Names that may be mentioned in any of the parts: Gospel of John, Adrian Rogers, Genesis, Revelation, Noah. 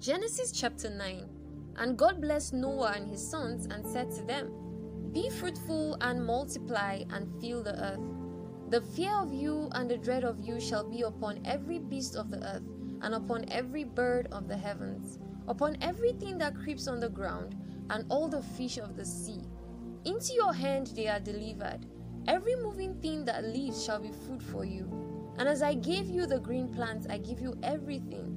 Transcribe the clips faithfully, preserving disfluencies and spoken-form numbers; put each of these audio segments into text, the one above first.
Genesis chapter nine. And God blessed Noah and his sons and said to them, "Be fruitful and multiply and fill the earth. The fear of you and the dread of you shall be upon every beast of the earth, and upon every bird of the heavens, upon everything that creeps on the ground, and all the fish of the sea. Into your hand they are delivered. Every moving thing that lives shall be food for you. And as I gave you the green plants, I give you everything.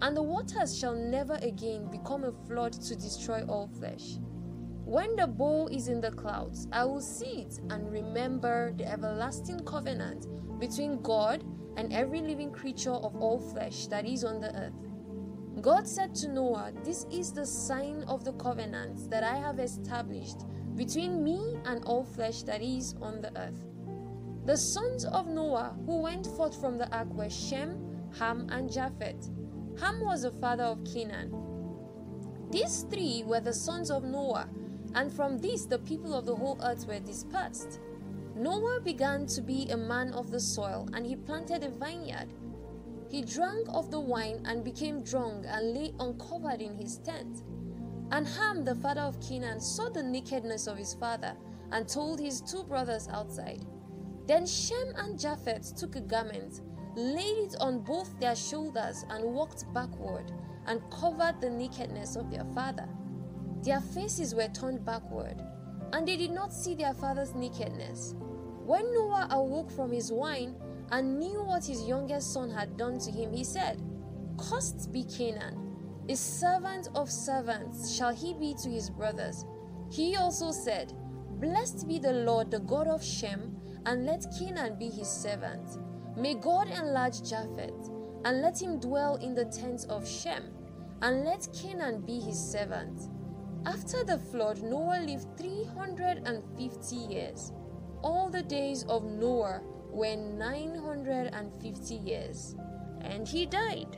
And the waters shall never again become a flood to destroy all flesh. When the bow is in the clouds, I will see it and remember the everlasting covenant between God and every living creature of all flesh that is on the earth." God said to Noah, "This is the sign of the covenant that I have established between me and all flesh that is on the earth." The sons of Noah who went forth from the ark were Shem, Ham, and Japheth. Ham was the father of Canaan. These three were the sons of Noah, and from these the people of the whole earth were dispersed. Noah began to be a man of the soil, and he planted a vineyard. He drank of the wine and became drunk and lay uncovered in his tent. And Ham, the father of Canaan, saw the nakedness of his father and told his two brothers outside. Then Shem and Japheth took a garment, laid it on both their shoulders, and walked backward and covered the nakedness of their father. Their faces were turned backward, and they did not see their father's nakedness. When Noah awoke from his wine and knew what his youngest son had done to him, he said, "Cursed be Canaan, a servant of servants shall he be to his brothers." He also said, "Blessed be the Lord, the God of Shem, and let Canaan be his servant. May God enlarge Japheth, and let him dwell in the tents of Shem, and let Canaan be his servant." After the flood, Noah lived three hundred fifty years. All the days of Noah were nine hundred fifty years, and he died.